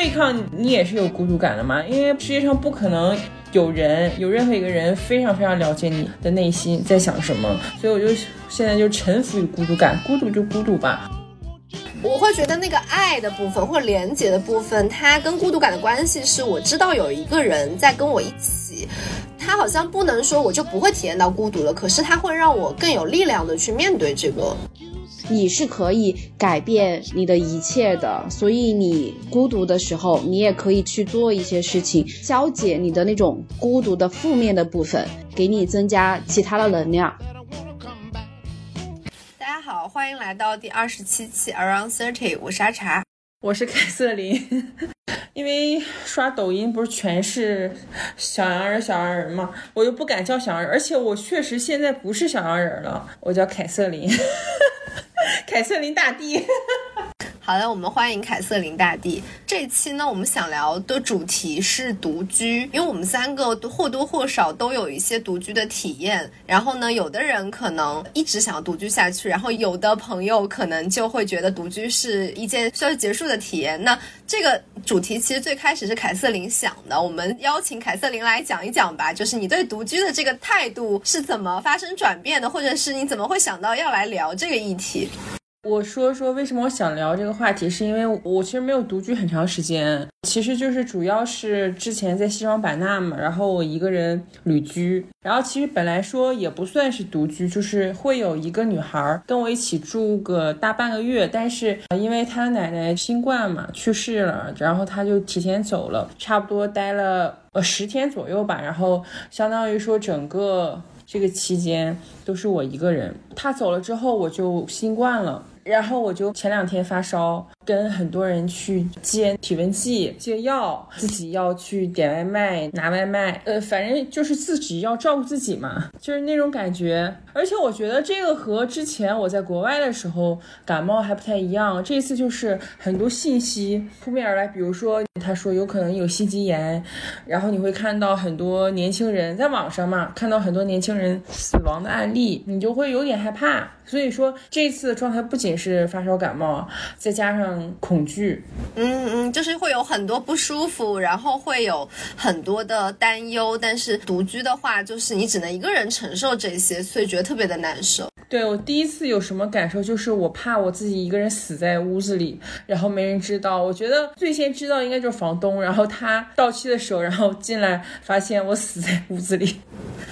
对抗你也是有孤独感的嘛，因为世界上不可能有任何一个人非常非常了解你的内心在想什么，所以我就现在就臣服于孤独感，孤独就孤独吧。我会觉得那个爱的部分或连结的部分，它跟孤独感的关系是我知道有一个人在跟我一起，他好像不能说我就不会体验到孤独了，可是他会让我更有力量的去面对这个。你是可以改变你的一切的，所以你孤独的时候你也可以去做一些事情消解你的那种孤独的负面的部分，给你增加其他的能量。大家好，欢迎来到第27期 Around Thirty， 我是阿茶。我是凯瑟琳。因为刷抖音不是全是小洋人小洋人嘛，我又不敢叫小洋人，而且我确实现在不是小洋人了，我叫凯瑟琳。凯瑟琳大帝。好了，我们欢迎凯瑟琳大帝。这一期呢，我们想聊的主题是独居，因为我们三个或多或少都有一些独居的体验，然后呢，有的人可能一直想要独居下去，然后有的朋友可能就会觉得独居是一件需要结束的体验。那这个主题其实最开始是凯瑟琳想的，我们邀请凯瑟琳来讲一讲吧，就是你对独居的这个态度是怎么发生转变的，或者是你怎么会想到要来聊这个议题。我说为什么我想聊这个话题，是因为我其实没有独居很长时间，其实就是主要是之前在西双版纳嘛，然后我一个人旅居，然后其实本来说也不算是独居，就是会有一个女孩跟我一起住个大半个月，但是因为她奶奶新冠嘛去世了，然后她就提前走了，差不多待了10天左右吧，然后相当于说整个这个期间都是我一个人。他走了之后我就新冠了，然后我就前2天发烧，跟很多人去借体温计、借药，自己要去点外卖、拿外卖，反正就是自己要照顾自己嘛，就是那种感觉。而且我觉得这个和之前我在国外的时候感冒还不太一样，这次就是很多信息扑面而来，比如说他说有可能有心肌炎，然后你会看到很多年轻人在网上嘛，看到很多年轻人死亡的案例，你就会有点害怕。所以说这次的状态不仅是发烧感冒，再加上恐惧，就是会有很多不舒服，然后会有很多的担忧。但是独居的话，就是你只能一个人承受这些，所以觉得特别的难受。对，我第一次有什么感受，就是我怕我自己一个人死在屋子里，然后没人知道。我觉得最先知道应该就是房东，然后他到期的时候，然后进来发现我死在屋子里。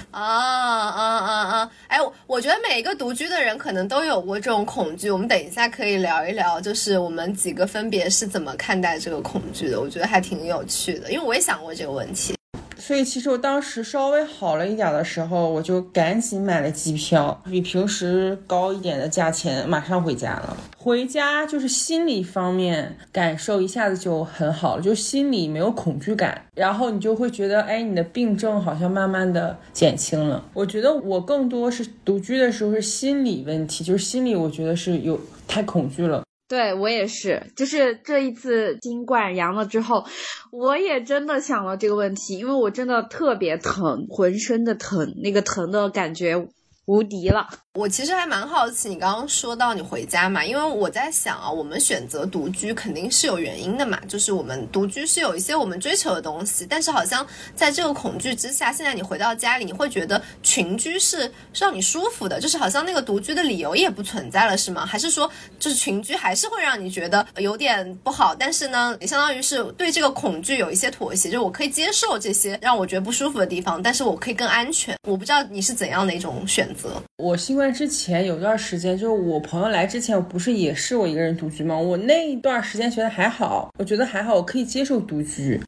哎，我觉得每一个独居的人可能都有过这种恐惧，我们等一下可以聊一聊，就是我们几个分别是怎么看待这个恐惧的，我觉得还挺有趣的，因为我也想过这个问题。所以其实我当时稍微好了一点的时候，我就赶紧买了机票，比平时高一点的价钱，马上回家了。回家就是心理方面感受一下子就很好了，就心里没有恐惧感，然后你就会觉得，哎，你的病症好像慢慢的减轻了。我觉得我更多是独居的时候是心理问题，就是心理我觉得是有太恐惧了。对，我也是，就是这一次新冠阳了之后，我也真的想了这个问题，因为我真的特别疼，浑身的疼，那个疼的感觉无敌了。我其实还蛮好奇，你刚刚说到你回家嘛，因为我在想啊，我们选择独居肯定是有原因的嘛，就是我们独居是有一些我们追求的东西，但是好像在这个恐惧之下，现在你回到家里，你会觉得群居是让你舒服的，就是好像那个独居的理由也不存在了，是吗？还是说就是群居还是会让你觉得有点不好，但是呢，你相当于是对这个恐惧有一些妥协，就是我可以接受这些让我觉得不舒服的地方，但是我可以更安全。我不知道你是怎样的一种选择。我新冠之前有段时间，就是我朋友来之前，我不是也是我一个人独居吗？我那一段时间觉得还好，我觉得还好，我可以接受独居。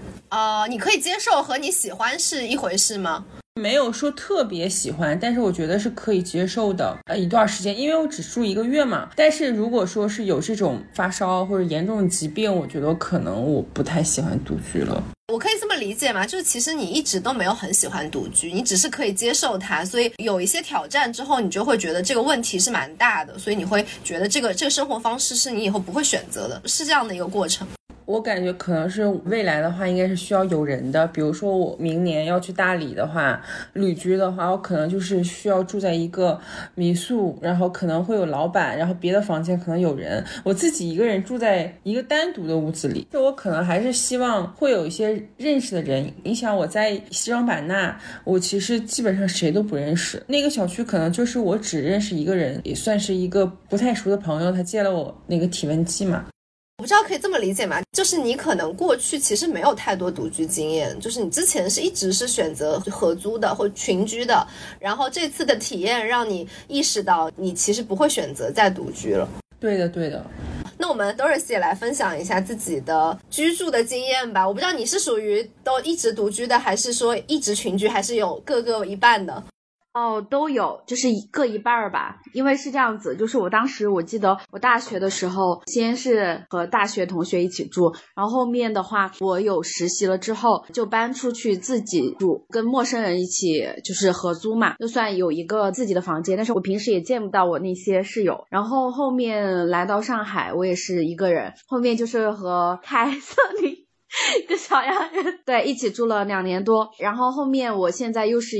你可以接受和你喜欢是一回事吗？没有说特别喜欢，但是我觉得是可以接受的一段时间，因为我只住一个月嘛。但是如果说是有这种发烧或者严重疾病，我觉得可能我不太喜欢独居了。我可以这么理解吗？就是其实你一直都没有很喜欢独居，你只是可以接受它，所以有一些挑战之后，你就会觉得这个问题是蛮大的，所以你会觉得这个生活方式是你以后不会选择的，是这样的一个过程。我感觉可能是未来的话应该是需要有人的，比如说我明年要去大理的话，旅居的话，我可能就是需要住在一个民宿，然后可能会有老板，然后别的房间可能有人，我自己一个人住在一个单独的屋子里，就我可能还是希望会有一些认识的人。你想我在西双版纳，我其实基本上谁都不认识，那个小区可能就是我只认识一个人，也算是一个不太熟的朋友，他借了我那个体温计嘛。我不知道可以这么理解吗？就是你可能过去其实没有太多独居经验，就是你之前是一直是选择合租的或群居的，然后这次的体验让你意识到你其实不会选择再独居了。对的对的。那我们 Doris 也来分享一下自己的居住的经验吧。我不知道你是属于都一直独居的，还是说一直群居，还是有各个一半的？哦，都有，就是各一半吧。因为是这样子，就是我当时我记得我大学的时候，先是和大学同学一起住，然后后面的话我有实习了之后就搬出去自己住，跟陌生人一起就是合租嘛，就算有一个自己的房间，但是我平时也见不到我那些室友。然后后面来到上海，我也是一个人，后面就是和凯瑟琳跟小洋人对一起住了2年多，然后后面我现在又是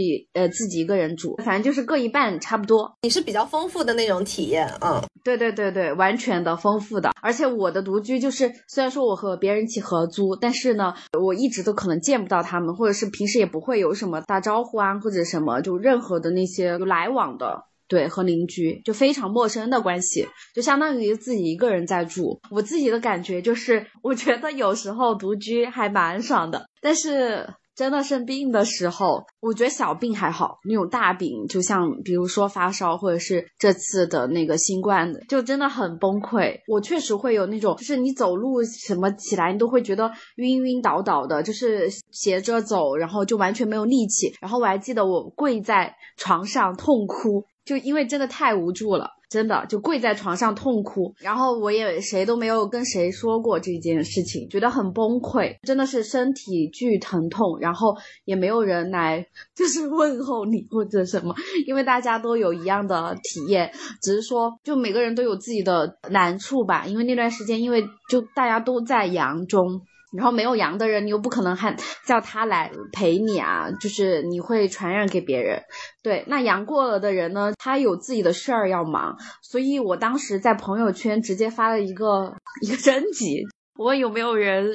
自己一个人住，反正就是各一半差不多。你是比较丰富的那种体验啊。对对对对，完全的丰富的。而且我的独居就是虽然说我和别人一起合租，但是呢我一直都可能见不到他们，或者是平时也不会有什么打招呼啊或者什么，就任何的那些有来往的，对，和邻居就非常陌生的关系，就相当于自己一个人在住。我自己的感觉就是我觉得有时候独居还蛮爽的，但是真的生病的时候，我觉得小病还好，那种大病就像比如说发烧或者是这次的那个新冠的，就真的很崩溃。我确实会有那种就是你走路什么起来你都会觉得晕晕倒倒的，就是斜着走，然后就完全没有力气。然后我还记得我跪在床上痛哭，就因为真的太无助了，真的就跪在床上痛哭。然后我也谁都没有跟谁说过这件事情，觉得很崩溃，真的是身体巨疼痛，然后也没有人来就是问候你或者什么，因为大家都有一样的体验，只是说就每个人都有自己的难处吧。因为那段时间因为就大家都在阳中，然后没有阳的人你又不可能喊叫他来陪你啊，就是你会传染给别人。对，那阳过了的人呢，他有自己的事儿要忙，所以我当时在朋友圈直接发了一个征集，我问有没有人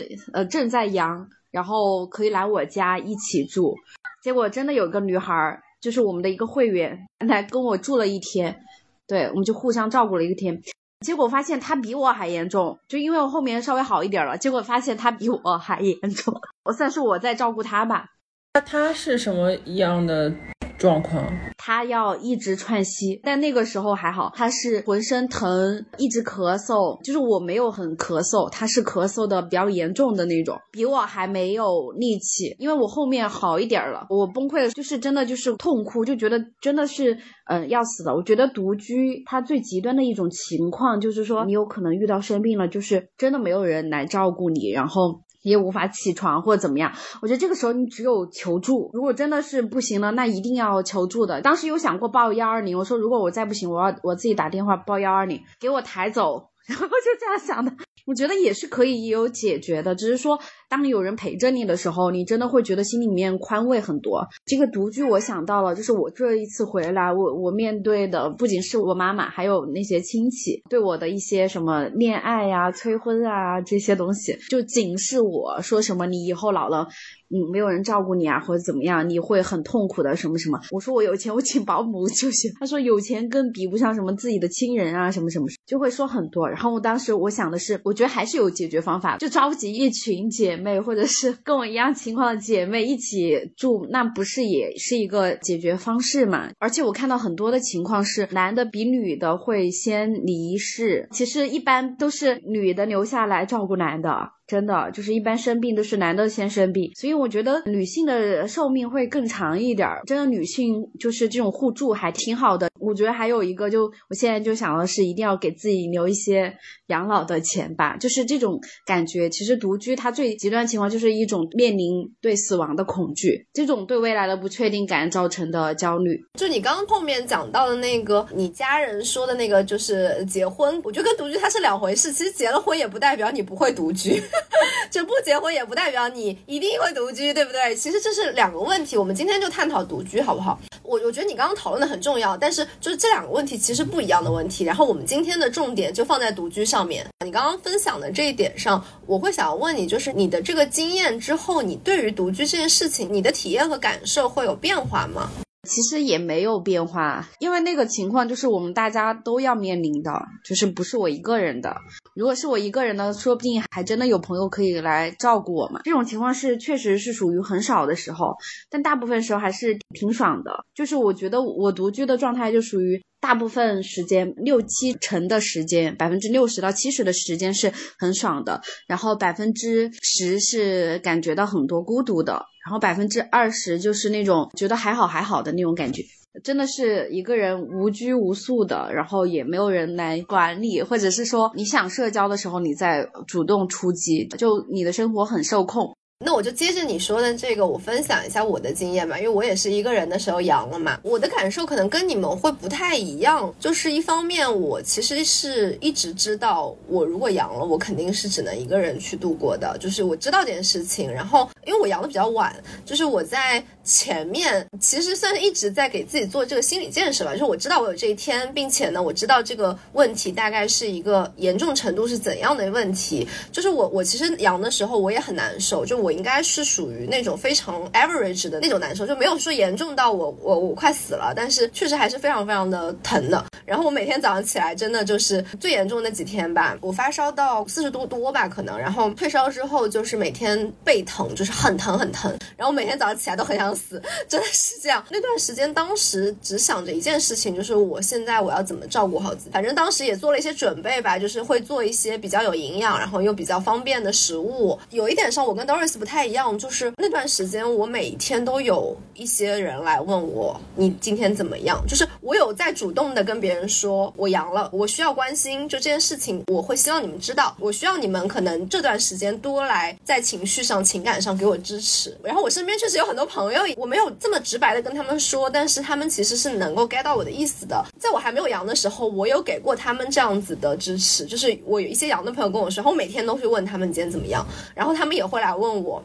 正在阳，然后可以来我家一起住。结果真的有个女孩，就是我们的一个会员，来跟我住了1天，对，我们就互相照顾了1天。结果发现他比我还严重，就因为我后面稍微好一点了，结果发现他比我还严重，我算是我在照顾他吧。那他是什么样的状况？他要一直串息，但那个时候还好，他是浑身疼，一直咳嗽，就是我没有很咳嗽，他是咳嗽的比较严重的那种，比我还没有力气。因为我后面好一点了，我崩溃了，就是真的就是痛哭，就觉得真的是要死了。我觉得独居他最极端的一种情况就是说你有可能遇到生病了，就是真的没有人来照顾你，然后也无法起床或者怎么样。我觉得这个时候你只有求助，如果真的是不行了那一定要求助的。当时有想过报120，我说如果我再不行我自己打电话报120给我抬走，然后就这样想的。我觉得也是可以有解决的，只是说当有人陪着你的时候你真的会觉得心里面宽慰很多。这个独居我想到了，就是我这一次回来，我面对的不仅是我妈妈，还有那些亲戚对我的一些什么恋爱啊催婚啊这些东西，就警示我说什么你以后老了没有人照顾你啊或者怎么样，你会很痛苦的什么什么。我说我有钱我请保姆就行，他说有钱更比不上什么自己的亲人啊什么什么，就会说很多。然后我当时我想的是我觉得还是有解决方法，就召集一群姐妹或者是跟我一样情况的姐妹一起住，那不是也是一个解决方式嘛。而且我看到很多的情况是男的比女的会先离世，其实一般都是女的留下来照顾男的，真的就是一般生病都是男的先生病，所以我觉得女性的寿命会更长一点。真的女性就是这种互助还挺好的，我觉得还有一个，就我现在就想的是一定要给自己留一些养老的钱吧，就是这种感觉。其实独居它最极端情况就是一种面临对死亡的恐惧，这种对未来的不确定感造成的焦虑。就你刚刚后面讲到的那个你家人说的那个就是结婚，我觉得跟独居它是两回事。其实结了婚也不代表你不会独居就不结婚也不代表你一定会独居，对不对？其实这是两个问题，我们今天就探讨独居好不好。我觉得你刚刚讨论的很重要，但是就是这两个问题其实不一样的问题，然后我们今天的重点就放在独居上面。你刚刚分享的这一点上，我会想要问你，就是你的这个经验之后，你对于独居这件事情你的体验和感受会有变化吗？其实也没有变化，因为那个情况就是我们大家都要面临的，就是不是我一个人的。如果是我一个人呢，说不定还真的有朋友可以来照顾我嘛。这种情况是确实是属于很少的时候，但大部分时候还是挺爽的。就是我觉得我独居的状态就属于大部分时间6-7成的时间，60%到70%的时间是很爽的，然后10%是感觉到很多孤独的，然后20%就是那种觉得还好的那种感觉。真的是一个人无拘无束的，然后也没有人来管理，或者是说你想社交的时候你再主动出击，就你的生活很受控。那我就接着你说的这个，我分享一下我的经验吧，因为我也是一个人的时候阳了嘛。我的感受可能跟你们会不太一样，就是一方面我其实是一直知道，我如果阳了，我肯定是只能一个人去度过的，就是我知道这件事情。然后因为我阳的比较晚，就是我在前面其实算是一直在给自己做这个心理建设吧，就是我知道我有这一天，并且呢，我知道这个问题大概是一个严重程度是怎样的问题。就是我其实阳的时候我也很难受，就我应该是属于那种非常 average 的那种难受，就没有说严重到我快死了，但是确实还是非常非常的疼的。然后我每天早上起来真的就是最严重的那几天吧，我发烧到40度多吧可能，然后退烧之后就是每天背疼，就是很疼很疼，然后每天早上起来都很想死，真的是这样。那段时间当时只想着一件事情，就是我现在我要怎么照顾好自己。反正当时也做了一些准备吧，就是会做一些比较有营养然后又比较方便的食物。有一点上我跟 Doris不太一样，就是那段时间我每一天都有一些人来问我你今天怎么样，就是我有在主动的跟别人说我阳了，我需要关心，就这件事情我会希望你们知道，我需要你们可能这段时间多来在情绪上情感上给我支持。然后我身边确实有很多朋友，我没有这么直白的跟他们说，但是他们其实是能够 get 到我的意思的。在我还没有阳的时候，我有给过他们这样子的支持，就是我有一些阳的朋友跟我说，我每天都去问他们今天怎么样，然后他们也会来问我。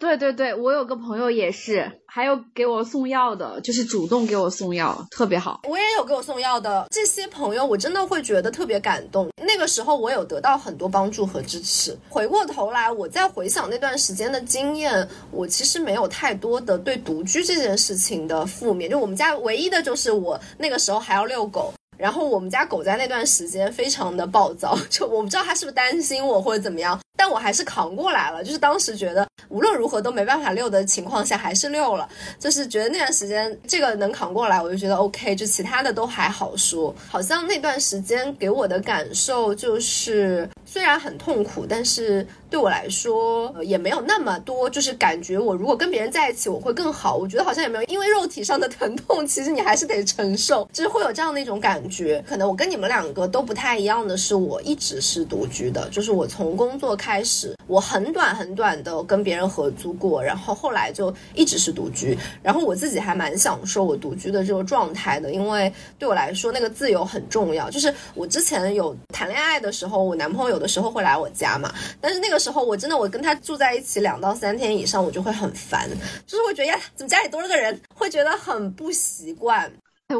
对对对，我有个朋友也是，还有给我送药的，就是主动给我送药，特别好。我也有给我送药的，这些朋友我真的会觉得特别感动。那个时候我有得到很多帮助和支持。回过头来我再回想那段时间的经验，我其实没有太多的对独居这件事情的负面，就我们家唯一的就是我那个时候还要遛狗，然后我们家狗在那段时间非常的暴躁，就我不知道它是不是担心我或者怎么样，但我还是扛过来了。就是当时觉得无论如何都没办法遛的情况下还是遛了，就是觉得那段时间这个能扛过来我就觉得 OK， 就其他的都还好说。好像那段时间给我的感受就是虽然很痛苦，但是对我来说也没有那么多，就是感觉我如果跟别人在一起我会更好，我觉得好像也没有，因为肉体上的疼痛其实你还是得承受，就是会有这样的一种感觉。可能我跟你们两个都不太一样的是，我一直是独居的，就是我从工作开始我很短的跟别人合租过，然后后来就一直是独居。然后我自己还蛮享受我独居的这个状态的，因为对我来说那个自由很重要。就是我之前有谈恋爱的时候，我男朋友有的时候会来我家嘛，但是那个时候我真的我跟他住在一起2到3天以上我就会很烦，就是会觉得呀怎么家里多了个人，会觉得很不习惯。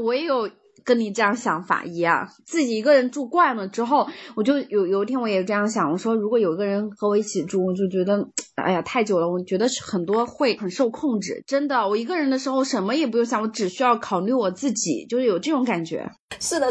我也有跟你这样想法一样，自己一个人住惯了之后，我就有一天我也这样想，我说如果有一个人和我一起住，我就觉得哎呀太久了，我觉得很多会很受控制。真的，我一个人的时候什么也不用想，我只需要考虑我自己，就是有这种感觉。是的。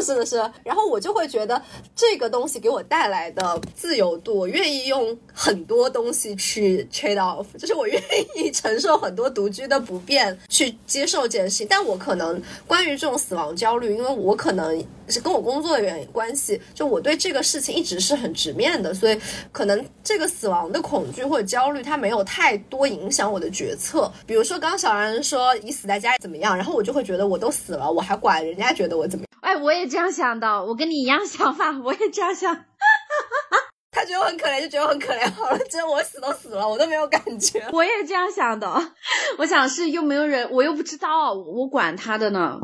然后我就会觉得这个东西给我带来的自由度，我愿意用很多东西去 trade off， 就是我愿意承受很多独居的不便去接受这件事情。但我可能关于这种死亡焦虑，因为我可能是跟我工作的关系，就我对这个事情一直是很直面的，所以可能这个死亡的恐惧或者焦虑它没有太多影响我的决策。比如说刚小然说你死在家里怎么样，然后我就会觉得我都死了我还管人家觉得我怎么样，哎，我也这样想的，我跟你一样想法，我也这样想。他觉得我很可怜就觉得我很可怜好了，真的我死都死了我都没有感觉。我也这样想的，我想是又没有人，我又不知道，我管他的呢。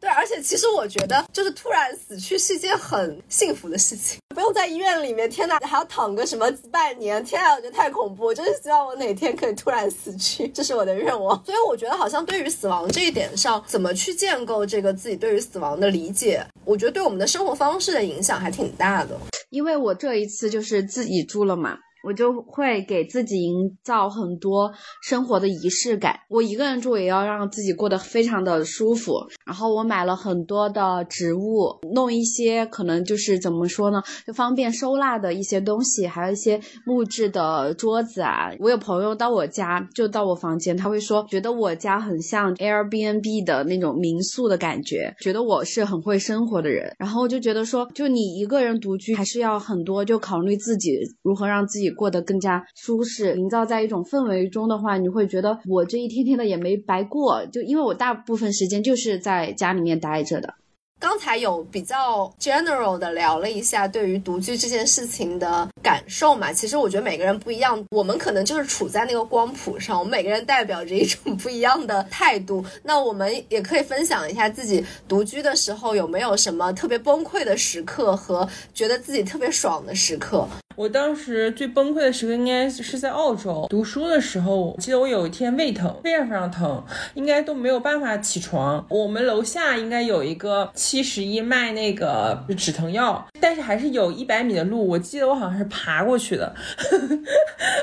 对，而且其实我觉得就是突然死去是一件很幸福的事情，不用在医院里面，天哪还要躺个什么半年，天哪我觉得太恐怖，我真是希望我哪天可以突然死去，这是我的愿望。所以我觉得好像对于死亡这一点上，怎么去建构这个自己对于死亡的理解，我觉得对我们的生活方式的影响还挺大的。因为我这一次就是自己住了嘛，我就会给自己营造很多生活的仪式感，我一个人住也要让自己过得非常的舒服，然后我买了很多的植物，弄一些可能就是怎么说呢，就方便收纳的一些东西，还有一些木质的桌子啊。我有朋友到我家，就到我房间，他会说觉得我家很像 Airbnb 的那种民宿的感觉，觉得我是很会生活的人。然后就觉得说就你一个人独居还是要很多就考虑自己如何让自己过得更加舒适，营造在一种氛围中的话，你会觉得我这一天天的也没白过，就因为我大部分时间就是在家里面待着的。刚才有比较 general 的聊了一下对于独居这件事情的感受嘛，其实我觉得每个人不一样，我们可能就是处在那个光谱上，我们每个人代表着一种不一样的态度。那我们也可以分享一下自己独居的时候有没有什么特别崩溃的时刻和觉得自己特别爽的时刻。我当时最崩溃的时刻应该是在澳洲读书的时候，我记得我有一天胃疼，非常非常疼，应该都没有办法起床。我们楼下应该有一个71卖那个止疼药，但是还是有100米的路，我记得我好像是爬过去的，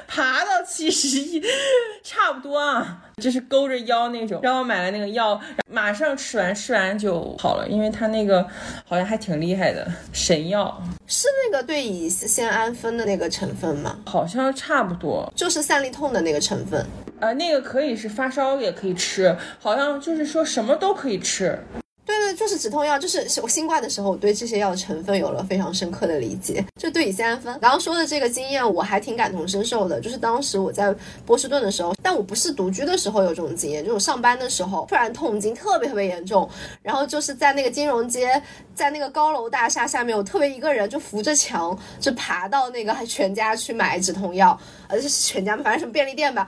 爬到71差不多啊，就是勾着腰那种。然后买了那个药，马上吃完就好了，因为它那个好像还挺厉害的神药。是那个对乙酰氨酚的那个成分吗？好像差不多，就是散利痛的那个成分。那个可以是发烧也可以吃，好像就是说什么都可以吃。对对，就是止痛药。就是我新冠的时候，我对这些药成分有了非常深刻的理解，就对乙酰氨酚。刚刚说的这个经验我还挺感同身受的，就是当时我在波士顿的时候，但我不是独居的时候有这种经验，就是我上班的时候突然痛经特别特别严重，然后就是在那个金融街，在那个高楼大厦下面，我特别一个人就扶着墙就爬到那个全家去买止痛药，就是全家反正什么便利店吧。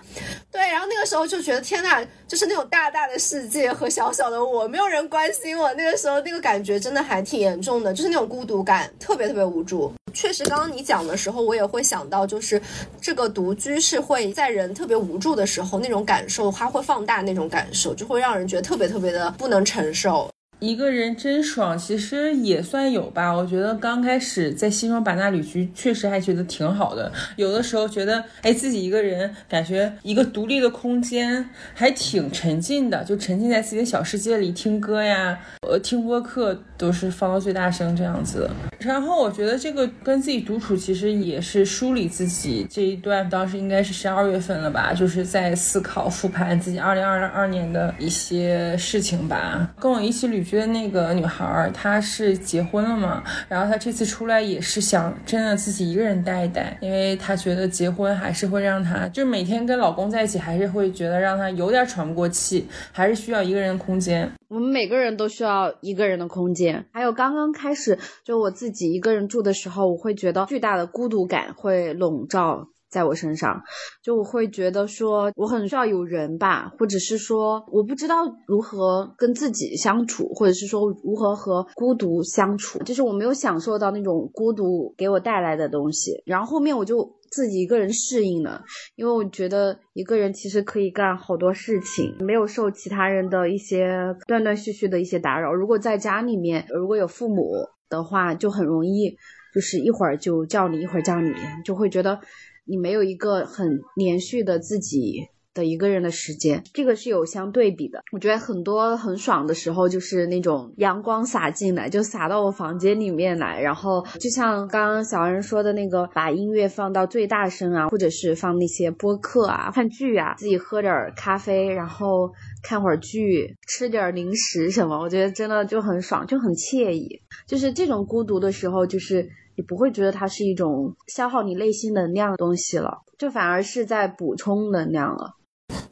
对，然后那个时候就觉得天哪，就是那种大大的世界和小小的我，没有人关心我，那个时候那个感觉真的还挺严重的，就是那种孤独感，特别特别无助。确实刚刚你讲的时候我也会想到，就是这个独居是会在人特别无助的时候那种感受，它会放大那种感受，就会让人觉得特别特别的不能承受。一个人真爽其实也算有吧，我觉得刚开始在西双版纳旅居确实还觉得挺好的，有的时候觉得哎，自己一个人感觉一个独立的空间还挺沉浸的，就沉浸在自己的小世界里，听歌呀听播客都是放到最大声这样子。然后我觉得这个跟自己独处其实也是梳理自己这一段，当时应该是12月份了吧，就是在思考复盘自己2022年的一些事情吧。跟我一起旅居的那个女孩她是结婚了嘛，然后她这次出来也是想真的自己一个人待一待，因为她觉得结婚还是会让她就是每天跟老公在一起还是会觉得让她有点喘不过气，还是需要一个人空间。我们每个人都需要一个人的空间。还有刚刚开始就我自己一个人住的时候，我会觉得巨大的孤独感会笼罩在我身上，就我会觉得说我很需要有人吧，或者是说我不知道如何跟自己相处，或者是说如何和孤独相处，就是我没有享受到那种孤独给我带来的东西。然后后面我就自己一个人适应了，因为我觉得一个人其实可以干好多事情，没有受其他人的一些断断续续的一些打扰。如果在家里面如果有父母的话，就很容易就是一会儿就叫你一会儿叫你，就会觉得你没有一个很连续的自己的一个人的时间，这个是有相对比的。我觉得很多很爽的时候就是那种阳光洒进来，就洒到我房间里面来，然后就像刚刚小人说的那个把音乐放到最大声啊，或者是放那些播客啊，看剧啊，自己喝点咖啡，然后看会儿剧，吃点零食什么，我觉得真的就很爽，就很惬意。就是这种孤独的时候，就是你不会觉得它是一种消耗你内心能量的东西了，就反而是在补充能量了。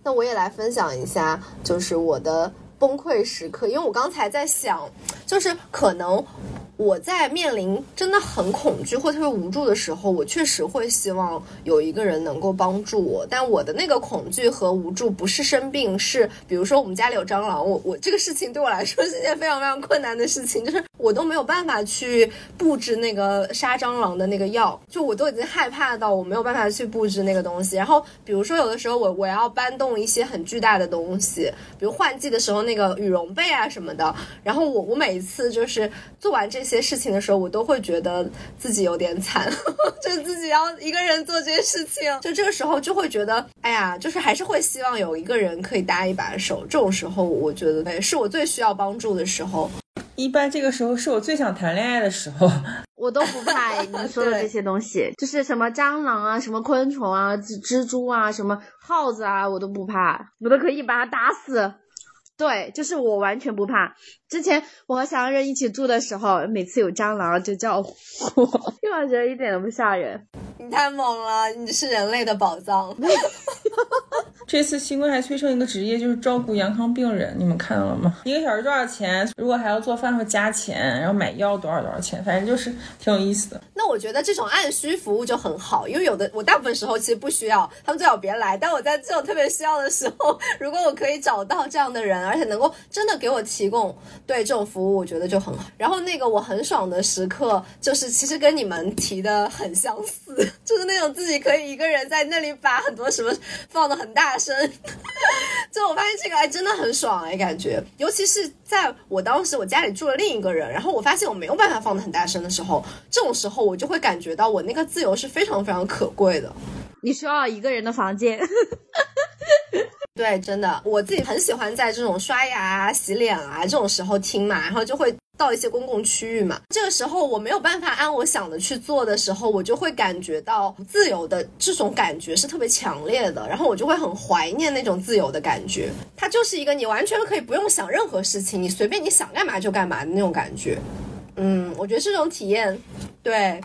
那我也来分享一下，就是我的崩溃时刻，因为我刚才在想，就是可能我在面临真的很恐惧或特别无助的时候，我确实会希望有一个人能够帮助我，但我的那个恐惧和无助不是生病，是比如说我们家里有蟑螂，我这个事情对我来说是一件非常非常困难的事情，就是我都没有办法去布置那个杀蟑螂的那个药，就我都已经害怕到我没有办法去布置那个东西。然后比如说有的时候我要搬动一些很巨大的东西，比如换季的时候那个羽绒被啊什么的，然后我每一次就是做完这些事情的时候，我都会觉得自己有点惨就自己要一个人做这些事情，就这个时候就会觉得哎呀，就是还是会希望有一个人可以搭一把手，这种时候我觉得是我最需要帮助的时候。一般这个时候是我最想谈恋爱的时候，我都不怕你说的这些东西就是什么蟑螂啊，什么昆虫啊，蜘蛛啊，什么耗子啊，我都不怕，我都可以把它打死。对，就是我完全不怕。之前我和小洋人一起住的时候，每次有蟑螂就叫我，因为我觉得一点都不吓人。你太猛了，你是人类的宝藏。这次新冠还催生一个职业，就是照顾阳康病人，你们看到了吗？一个小时多少钱？如果还要做饭和加钱，然后买药多少钱，反正就是挺有意思的。那我觉得这种按需服务就很好，因为有的我大部分时候其实不需要，他们最好别来，但我在这种特别需要的时候，如果我可以找到这样的人，而且能够真的给我提供对这种服务，我觉得就很好。然后那个我很爽的时刻，就是其实跟你们提的很相似，就是那种自己可以一个人在那里把很多什么放得很大声就我发现这个还真的很爽哎，感觉尤其是在我当时我家里住了另一个人，然后我发现我没有办法放得很大声的时候，这种时候我就会感觉到我那个自由是非常非常可贵的。你需要一个人的房间对，真的我自己很喜欢在这种刷牙啊洗脸啊这种时候听嘛，然后就会到一些公共区域嘛，这个时候我没有办法按我想的去做的时候，我就会感觉到自由的这种感觉是特别强烈的，然后我就会很怀念那种自由的感觉，它就是一个你完全可以不用想任何事情，你随便你想干嘛就干嘛的那种感觉。嗯，我觉得这种体验对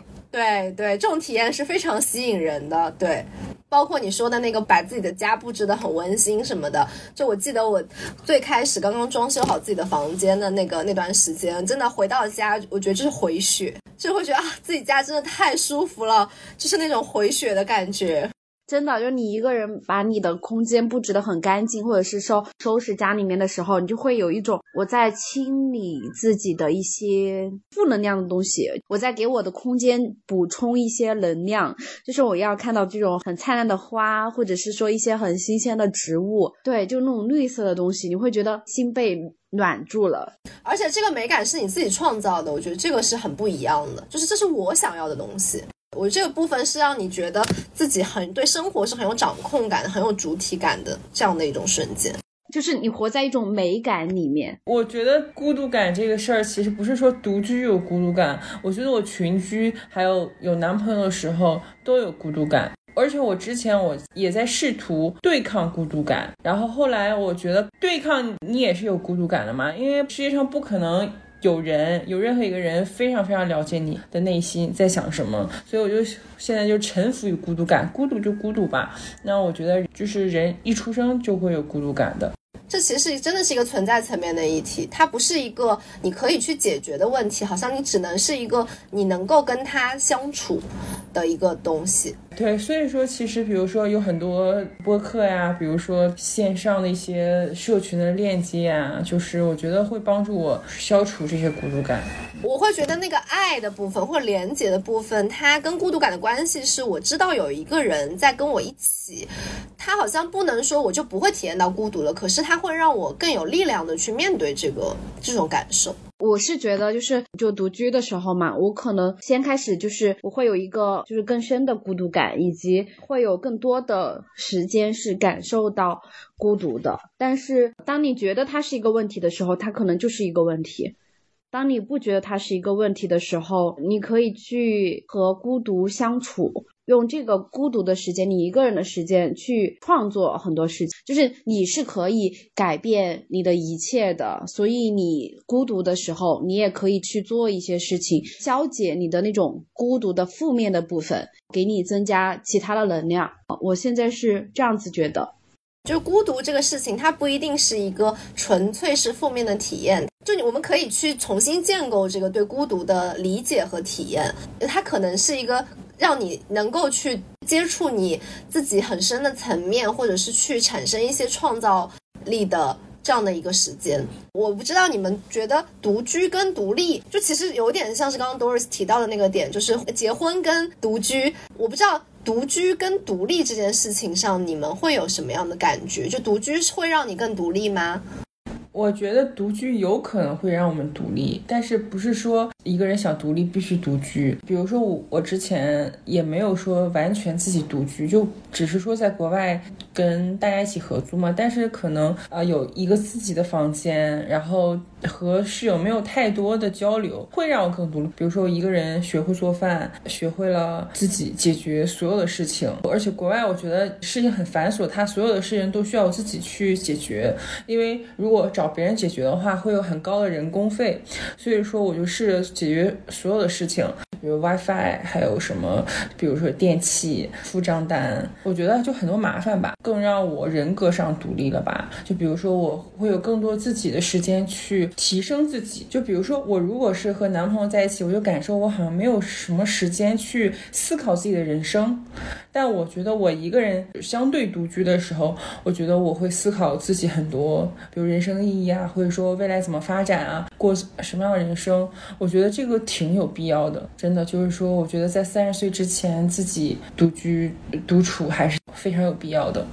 这种体验是非常吸引人的。对，包括你说的那个把自己的家布置得很温馨什么的，就我记得我最开始刚刚装修好自己的房间的那段时间，真的回到家我觉得就是回血，就会觉得啊自己家真的太舒服了，就是那种回血的感觉。真的就是你一个人把你的空间布置得很干净，或者是收拾家里面的时候，你就会有一种我在清理自己的一些负能量的东西，我在给我的空间补充一些能量，就是我要看到这种很灿烂的花，或者是说一些很新鲜的植物，对，就那种绿色的东西，你会觉得心被暖住了。而且这个美感是你自己创造的，我觉得这个是很不一样的，就是这是我想要的东西。我这个部分是让你觉得自己很对生活是很有掌控感很有主体感的，这样的一种瞬间，就是你活在一种美感里面。我觉得孤独感这个事儿其实不是说独居有孤独感，我觉得我群居还有男朋友的时候都有孤独感，而且我之前我也在试图对抗孤独感，然后后来我觉得对抗你也是有孤独感的嘛，因为世界上不可能有任何一个人非常非常了解你的内心在想什么，所以我就现在就臣服于孤独感，孤独就孤独吧。那我觉得就是人一出生就会有孤独感的，这其实真的是一个存在层面的议题，它不是一个你可以去解决的问题，好像你只能是一个你能够跟它相处的一个东西。对，所以说其实比如说有很多播客呀，比如说线上的一些社群的链接啊，就是我觉得会帮助我消除这些孤独感。我会觉得那个爱的部分或连结的部分，它跟孤独感的关系是我知道有一个人在跟我一起，他好像不能说我就不会体验到孤独了，可是他会让我更有力量的去面对这种感受。我是觉得就独居的时候嘛，我可能先开始就是我会有一个就是更深的孤独感，以及会有更多的时间是感受到孤独的。但是当你觉得它是一个问题的时候，它可能就是一个问题。当你不觉得它是一个问题的时候，你可以去和孤独相处，用这个孤独的时间，你一个人的时间去创作很多事情，就是你是可以改变你的一切的，所以你孤独的时候你也可以去做一些事情，消解你的那种孤独的负面的部分，给你增加其他的能量。我现在是这样子觉得。就孤独这个事情，它不一定是一个纯粹是负面的体验，就我们可以去重新建构这个对孤独的理解和体验，它可能是一个让你能够去接触你自己很深的层面，或者是去产生一些创造力的这样的一个时间。我不知道你们觉得独居跟独立，就其实有点像是刚刚 Doris 提到的那个点，就是结婚跟独居，我不知道独居跟独立这件事情上你们会有什么样的感觉，就独居会让你更独立吗？我觉得独居有可能会让我们独立，但是不是说一个人想独立必须独居。比如说我之前也没有说完全自己独居，就只是说在国外跟大家一起合租嘛，但是可能有一个自己的房间，然后和室友没有太多的交流，会让我更独立。比如说一个人学会做饭，学会了自己解决所有的事情，而且国外我觉得事情很繁琐，他所有的事情都需要我自己去解决，因为如果找别人解决的话会有很高的人工费，所以说我就试着解决所有的事情，比如 WiFi 还有什么，比如说电器付账单，我觉得就很多麻烦吧，更让我人格上独立了吧。就比如说我会有更多自己的时间去提升自己，就比如说我如果是和男朋友在一起，我就感受我好像没有什么时间去思考自己的人生，但我觉得我一个人相对独居的时候，我觉得我会思考自己很多，比如人生意义啊，或者说未来怎么发展啊，过什么样的人生，我觉得这个挺有必要的。真的就是说我觉得在30岁之前自己独居独处还是非常有必要的。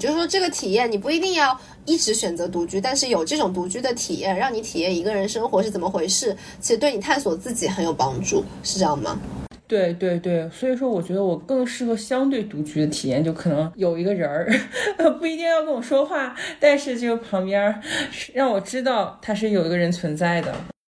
就是说这个体验你不一定要一直选择独居，但是有这种独居的体验让你体验一个人生活是怎么回事，其实对你探索自己很有帮助，是这样吗？对，所以说我觉得我更适合相对独居的体验，就可能有一个人儿不一定要跟我说话，但是就旁边让我知道他是有一个人存在的。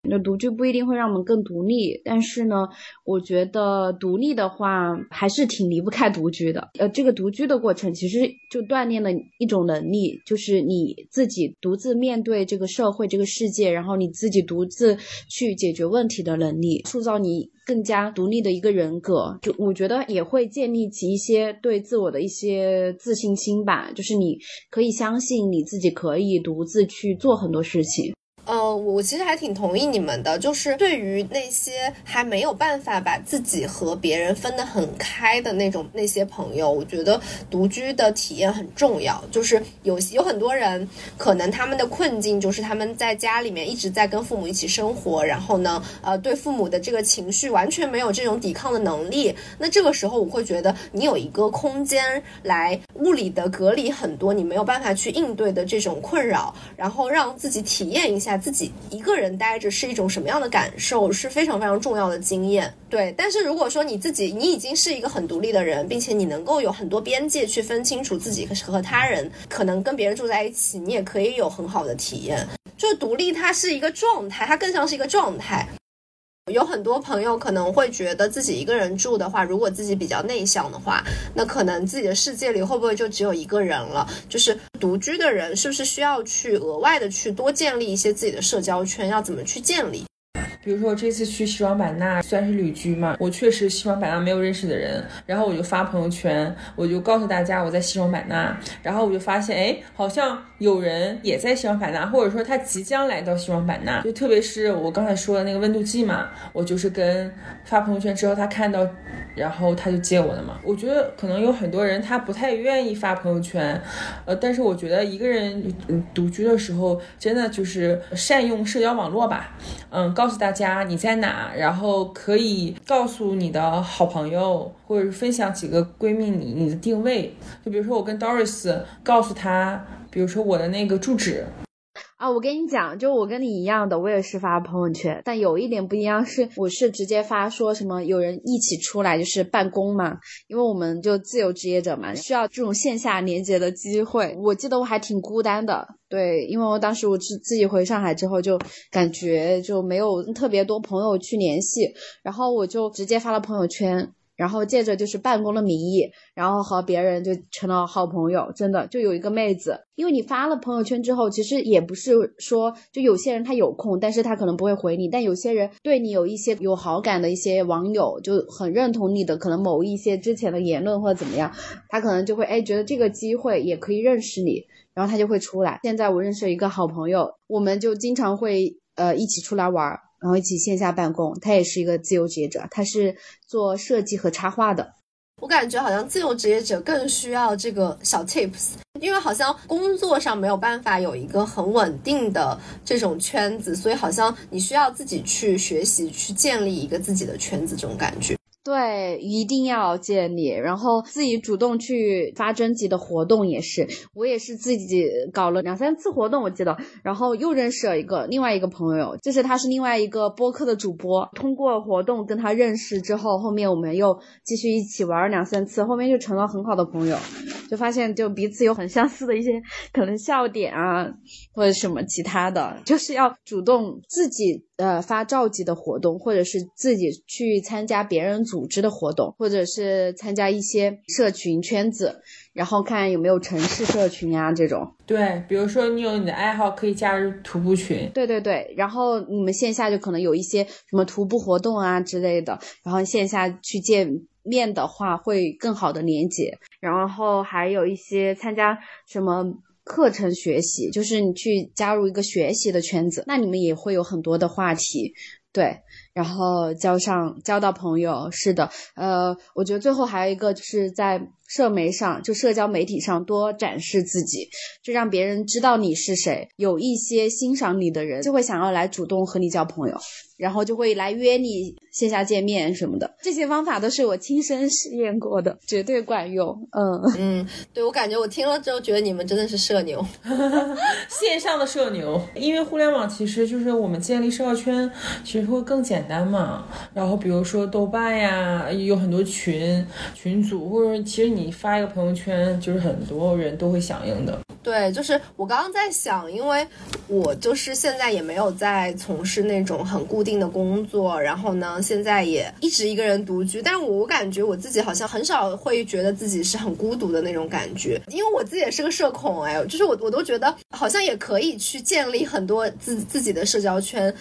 那独居不一定会让我们更独立，但是呢我觉得独立的话还是挺离不开独居的。这个独居的过程其实就锻炼了一种能力，就是你自己独自面对这个社会这个世界，然后你自己独自去解决问题的能力，塑造你更加独立的一个人格。就我觉得也会建立起一些对自我的一些自信心吧，就是你可以相信你自己可以独自去做很多事情。我其实还挺同意你们的，就是对于那些还没有办法把自己和别人分得很开的那些朋友，我觉得独居的体验很重要。就是有很多人可能他们的困境就是他们在家里面一直在跟父母一起生活，然后呢对父母的这个情绪完全没有这种抵抗的能力，那这个时候我会觉得你有一个空间来物理的隔离很多你没有办法去应对的这种困扰，然后让自己体验一下自己一个人待着是一种什么样的感受，是非常非常重要的经验。对，但是如果说你已经是一个很独立的人，并且你能够有很多边界去分清楚自己和他人，可能跟别人住在一起你也可以有很好的体验。就独立它是一个状态，它更像是一个状态。有很多朋友可能会觉得自己一个人住的话，如果自己比较内向的话，那可能自己的世界里会不会就只有一个人了，就是独居的人是不是需要去额外的去多建立一些自己的社交圈，要怎么去建立。比如说我这次去西双版纳算是旅居嘛，我确实西双版纳没有认识的人，然后我就发朋友圈，我就告诉大家我在西双版纳，然后我就发现好像有人也在西双版纳，或者说他即将来到西双版纳。就特别是我刚才说的那个温度计嘛，我就是跟发朋友圈之后他看到，然后他就接我的嘛。我觉得可能有很多人他不太愿意发朋友圈，但是我觉得一个人独居的时候真的就是善用社交网络吧，告诉大家你在哪，然后可以告诉你的好朋友，或者是分享几个闺蜜你的定位。就比如说我跟 Doris 告诉她比如说我的那个住址啊，我跟你讲，就我跟你一样的，我也是发朋友圈，但有一点不一样是，我是直接发说什么有人一起出来就是办公嘛，因为我们就自由职业者嘛，需要这种线下连接的机会。我记得我还挺孤单的，对，因为我当时我自己回上海之后就感觉就没有特别多朋友去联系，然后我就直接发了朋友圈。然后借着就是办公的名义，然后和别人就成了好朋友。真的就有一个妹子，因为你发了朋友圈之后，其实也不是说就有些人他有空，但是他可能不会回你，但有些人对你有一些有好感的一些网友就很认同你的可能某一些之前的言论或者怎么样，他可能就会觉得这个机会也可以认识你，然后他就会出来。现在我认识一个好朋友，我们就经常会一起出来玩，然后一起线下办公。他也是一个自由职业者，他是做设计和插画的。我感觉好像自由职业者更需要这个小 tips， 因为好像工作上没有办法有一个很稳定的这种圈子，所以好像你需要自己去学习，去建立一个自己的圈子，这种感觉。对，一定要建立，然后自己主动去发征集的活动也是，我也是自己搞了2-3次活动我记得，然后又认识了另外一个朋友，就是他是另外一个播客的主播，通过活动跟他认识之后，后面我们又继续一起玩2-3次，后面就成了很好的朋友，就发现就彼此有很相似的一些可能笑点啊或者什么其他的，就是要主动自己发召集的活动，或者是自己去参加别人组织的活动，或者是参加一些社群圈子，然后看有没有城市社群啊这种。对，比如说你有你的爱好可以加入徒步群。对对对，然后你们线下就可能有一些什么徒步活动啊之类的，然后线下去见面的话会更好的连接。然后还有一些参加什么课程学习，就是你去加入一个学习的圈子，那你们也会有很多的话题。对，然后交到朋友。是的，我觉得最后还有一个就是在社交媒体上多展示自己，就让别人知道你是谁，有一些欣赏你的人就会想要来主动和你交朋友，然后就会来约你线下见面什么的。这些方法都是我亲身试验过的，绝对管用。对，我感觉我听了之后觉得你们真的是社牛线上的社牛。因为互联网其实就是我们建立社交圈其实会更简单嘛，然后比如说豆瓣呀有很多群组，或者其实你发一个朋友圈就是很多人都会响应的。对，就是我刚刚在想，因为我就是现在也没有在从事那种很固定的工作，然后呢现在也一直一个人独居，但是我感觉我自己好像很少会觉得自己是很孤独的那种感觉，因为我自己也是个社恐。就是我都觉得好像也可以去建立很多自己的社交圈。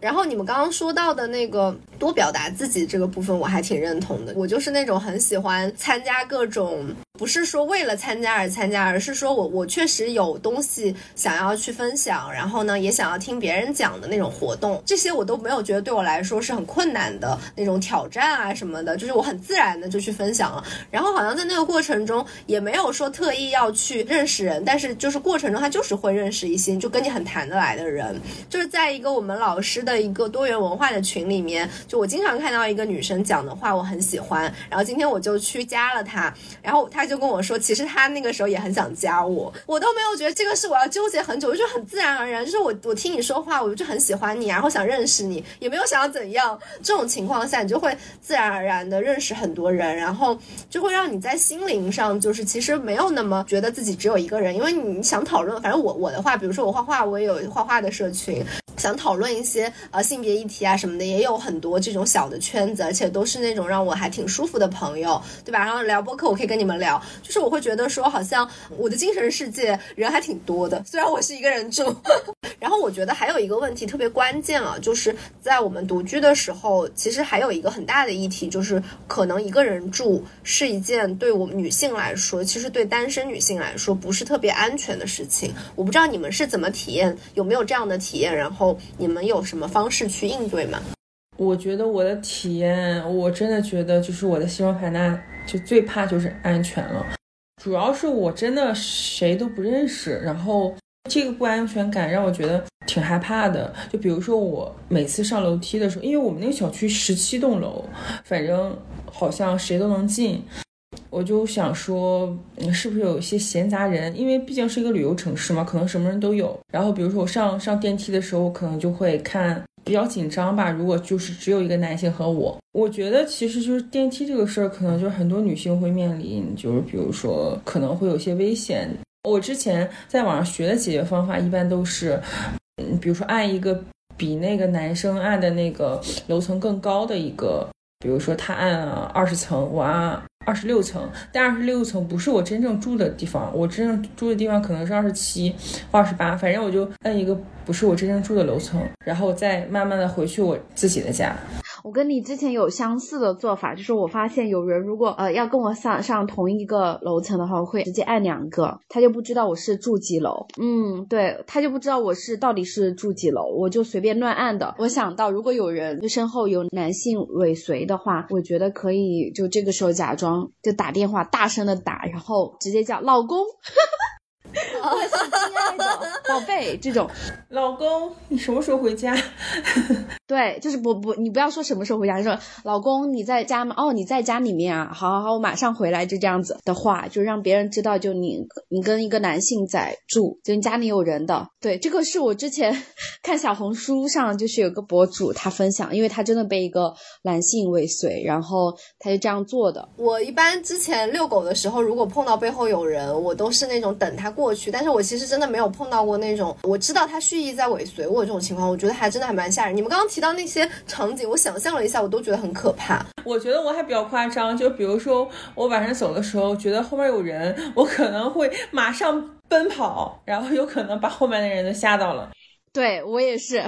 然后你们刚刚说到的那个多表达自己这个部分我还挺认同的，我就是那种很喜欢参加各种，不是说为了参加而参加，而是说我确实有东西想要去分享，然后呢也想要听别人讲的那种活动，这些我都没有觉得对我来说是很困难的那种挑战啊什么的，就是我很自然的就去分享了。然后好像在那个过程中也没有说特意要去认识人，但是就是过程中他就是会认识一些就跟你很谈得来的人。就是在一个我们老师的一个多元文化的群里面，就我经常看到一个女生讲的话我很喜欢，然后今天我就去加了她，然后她就跟我说其实她那个时候也很想加我都没有觉得这个是我要纠结很久，就很自然而然，就是我听你说话我就很喜欢你，然后想认识你，也没有想要怎样。这种情况下你就会自然而然的认识很多人，然后就会让你在心灵上就是其实没有那么觉得自己只有一个人，因为你想讨论，反正我的话比如说我画画，我也有画画的社群，想讨论一些性别议题啊什么的也有很多这种小的圈子，而且都是那种让我还挺舒服的朋友，对吧？然后聊播客我可以跟你们聊，就是我会觉得说好像我的精神世界人还挺多的，虽然我是一个人住然后我觉得还有一个问题特别关键啊，就是在我们独居的时候其实还有一个很大的议题，就是可能一个人住是一件对我们女性来说，其实对单身女性来说不是特别安全的事情。我不知道你们是怎么体验，有没有这样的体验，然后你们有什么方式去应对吗？我觉得我的体验，我真的觉得就是我的西双版纳就最怕就是安全了，主要是我真的谁都不认识，然后这个不安全感让我觉得挺害怕的。就比如说我每次上楼梯的时候，因为我们那个小区17栋楼，反正好像谁都能进，我就想说是不是有一些闲杂人，因为毕竟是一个旅游城市嘛，可能什么人都有。然后比如说我上电梯的时候，我可能就会看比较紧张吧，如果就是只有一个男性和我觉得其实就是电梯这个事儿，可能就是很多女性会面临，就是比如说可能会有些危险。我之前在网上学的解决方法一般都是比如说按一个比那个男生按的那个楼层更高的一个比如说他按了20层，我按26层，但26层不是我真正住的地方，我真正住的地方可能是27或28，反正我就按一个不是我真正住的楼层，然后再慢慢的回去我自己的家。我跟你之前有相似的做法，就是我发现有人如果要跟我上同一个楼层的话，我会直接按2个，他就不知道我是住几楼。嗯，对，他就不知道我是到底是住几楼，我就随便乱按的。我想到如果有人就身后有男性尾随的话，我觉得可以就这个时候假装就打电话，大声的打，然后直接叫老公我是亲爱的宝贝，这种老公你什么时候回家对，就是不你不要说什么时候回家，说老公你在家吗？哦，你在家里面啊，好我马上回来，就这样子的话就让别人知道就你跟一个男性在住，就你家里有人的。对，这个是我之前看小红书上就是有个博主他分享，因为他真的被一个男性尾随，然后他就这样做的。我一般之前遛狗的时候如果碰到背后有人，我都是那种等他过去，但是我其实真的没有碰到过那种我知道他蓄意在尾随我这种情况，我觉得还真的还蛮吓人。你们刚刚提到那些场景我想象了一下，我都觉得很可怕。我觉得我还比较夸张，就比如说我晚上走的时候觉得后面有人，我可能会马上奔跑，然后有可能把后面的人都吓到了。对，我也是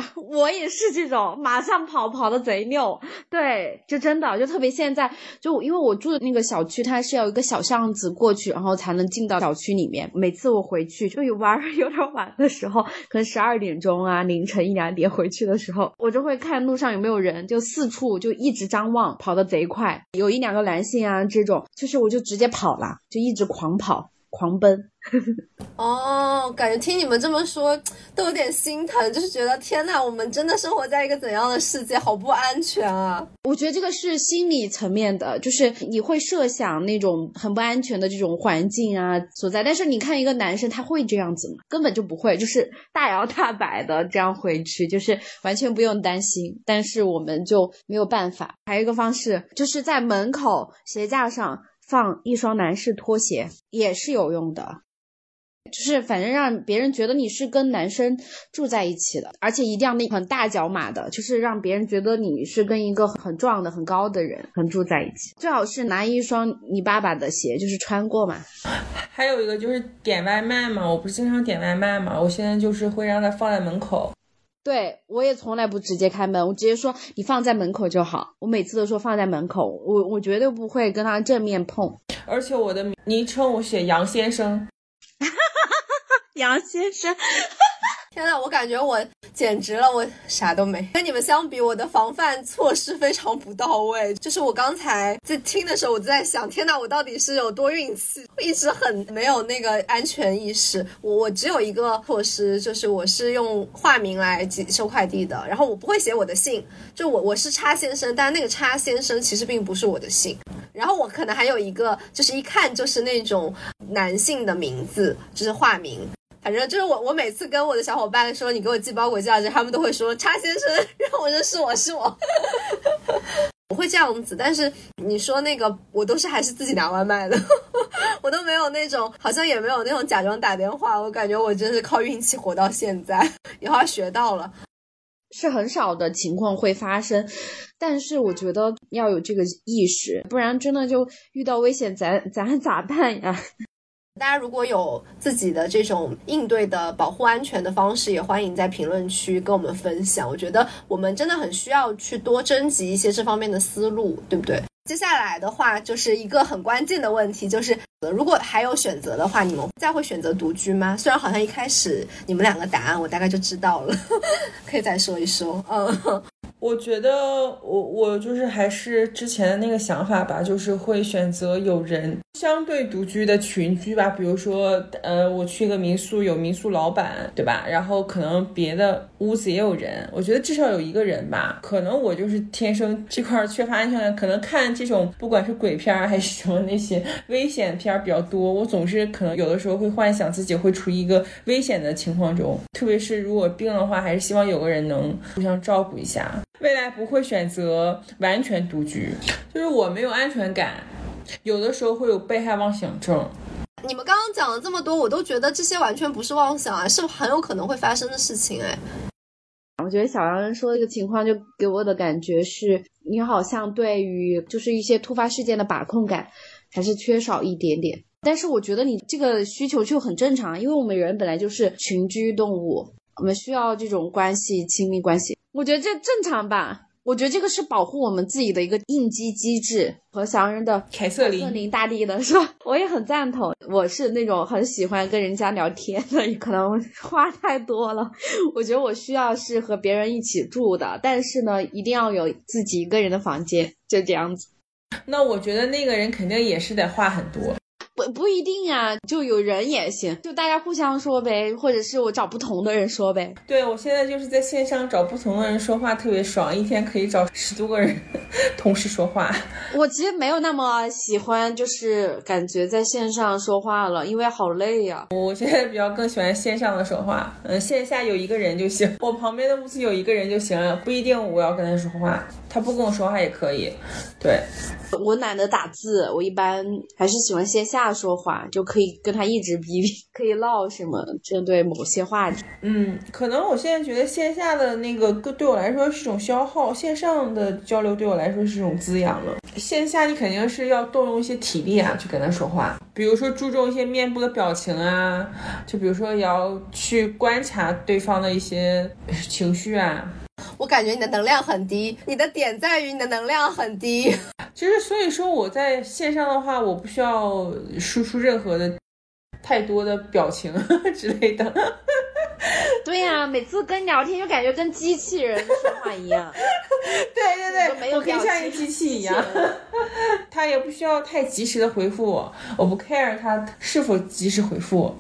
这种马上跑的贼溜。对，就真的就特别现在，就因为我住的那个小区它是要有一个小巷子过去然后才能进到小区里面，每次我回去就有点晚的时候，可能12点钟啊凌晨1-2点回去的时候，我就会看路上有没有人，就四处就一直张望，跑的贼快，有1-2个男性啊这种，就是我就直接跑了，就一直狂跑狂奔哦，感觉听你们这么说都有点心疼，就是觉得天哪，我们真的生活在一个怎样的世界，好不安全啊。我觉得这个是心理层面的，就是你会设想那种很不安全的这种环境啊所在，但是你看一个男生他会这样子吗？根本就不会，就是大摇大摆的这样回去，就是完全不用担心，但是我们就没有办法。还有一个方式就是在门口鞋架上放一双男士拖鞋也是有用的，就是反正让别人觉得你是跟男生住在一起的，而且一定要那很大脚码的，就是让别人觉得你是跟一个很壮的很高的人住在一起。最好是拿一双你爸爸的鞋，就是穿过嘛。还有一个就是点外卖嘛，我不是经常点外卖嘛，我现在就是会让它放在门口。对，我也从来不直接开门，我直接说你放在门口就好，我每次都说放在门口，我绝对不会跟他正面碰。而且我的昵称我写杨先生杨先生天哪，我感觉我简直了，我啥都没。跟你们相比，我的防范措施非常不到位，就是我刚才在听的时候我就在想，天哪，我到底是有多运气，一直很没有那个安全意识。我只有一个措施，就是我是用化名来收快递的，然后我不会写我的姓，就我是叉先生，但那个叉先生其实并不是我的姓。然后我可能还有一个就是一看就是那种男性的名字，就是化名。反正就是我每次跟我的小伙伴说你给我寄包裹件，他们都会说叉先生，然后我说是我我会这样子。但是你说那个我都是还是自己拿外卖的我都没有那种，好像也没有那种假装打电话，我感觉我真是靠运气活到现在，以后学到了。是很少的情况会发生，但是我觉得要有这个意识，不然真的就遇到危险咱咋办呀。大家如果有自己的这种应对的保护安全的方式，也欢迎在评论区跟我们分享。我觉得我们真的很需要去多征集一些这方面的思路，对不对？接下来的话就是一个很关键的问题，就是如果还有选择的话，你们再会选择独居吗？虽然好像一开始你们2个答案我大概就知道了可以再说一说。我觉得我就是还是之前的那个想法吧，就是会选择有人相对独居的群居吧，比如说我去一个民宿，有民宿老板对吧，然后可能别的屋子也有人，我觉得至少有一个人吧。可能我就是天生这块缺乏安全感，可能看这种不管是鬼片还是什么那些危险片比较多，我总是可能有的时候会幻想自己会处于一个危险的情况中，特别是如果病的话还是希望有个人能互相照顾一下。未来不会选择完全独居，就是我没有安全感，有的时候会有被害妄想症。你们刚刚讲了这么多，我都觉得这些完全不是妄想啊，是很有可能会发生的事情。哎，我觉得小杨说的这个情况就给我的感觉是你好像对于就是一些突发事件的把控感还是缺少一点点，但是我觉得你这个需求就很正常，因为我们人本来就是群居动物，我们需要这种关系，亲密关系，我觉得这正常吧。我觉得这个是保护我们自己的一个应激机制，和小人的凯瑟琳大帝的是吧？我也很赞同，我是那种很喜欢跟人家聊天的，可能话太多了。我觉得我需要是和别人一起住的，但是呢，一定要有自己一个人的房间，就这样子。那我觉得那个人肯定也是得话很多。不一定啊，就有人也行，就大家互相说呗，或者是我找不同的人说呗。对，我现在就是在线上找不同的人说话，特别爽，一天可以找10多个人同时说话。我其实没有那么喜欢就是感觉在线上说话了，因为好累呀。我现在比较更喜欢线上的说话，线下有一个人就行，我旁边的屋子有一个人就行了，不一定我要跟他说话，他不跟我说话也可以。对，我懒得打字，我一般还是喜欢线下说话，就可以跟他一直比，可以唠什么针对某些话题。可能我现在觉得线下的那个对我来说是一种消耗，线上的交流对我来说是一种滋养了。线下你肯定是要动用一些体力啊去跟他说话，比如说注重一些面部的表情啊，就比如说也要去观察对方的一些情绪啊。我感觉你的能量很低，你的点在于你的能量很低。其实所以说我在线上的话，我不需要输出任何的太多的表情之类的。对呀、每次跟聊天就感觉跟机器人说话一样。对，我可以像一个机器一样，他也不需要太及时的回复我，我不 care 他是否及时回复我。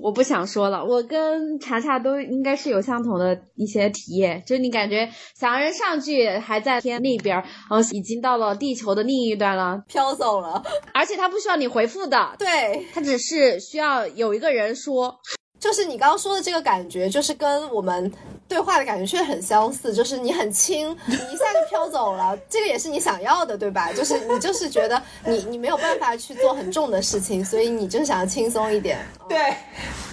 我不想说了，我跟查查都应该是有相同的一些体验，就是你感觉小人上去还在天那边，已经到了地球的另一端了，飘走了，而且他不需要你回复的，对，他只是需要有一个人说。就是你刚刚说的这个感觉，就是跟我们对话的感觉确实很相似，就是你很轻，你一下就飘走了，这个也是你想要的，对吧？就是你就是觉得你没有办法去做很重的事情，所以你就是想要轻松一点。对，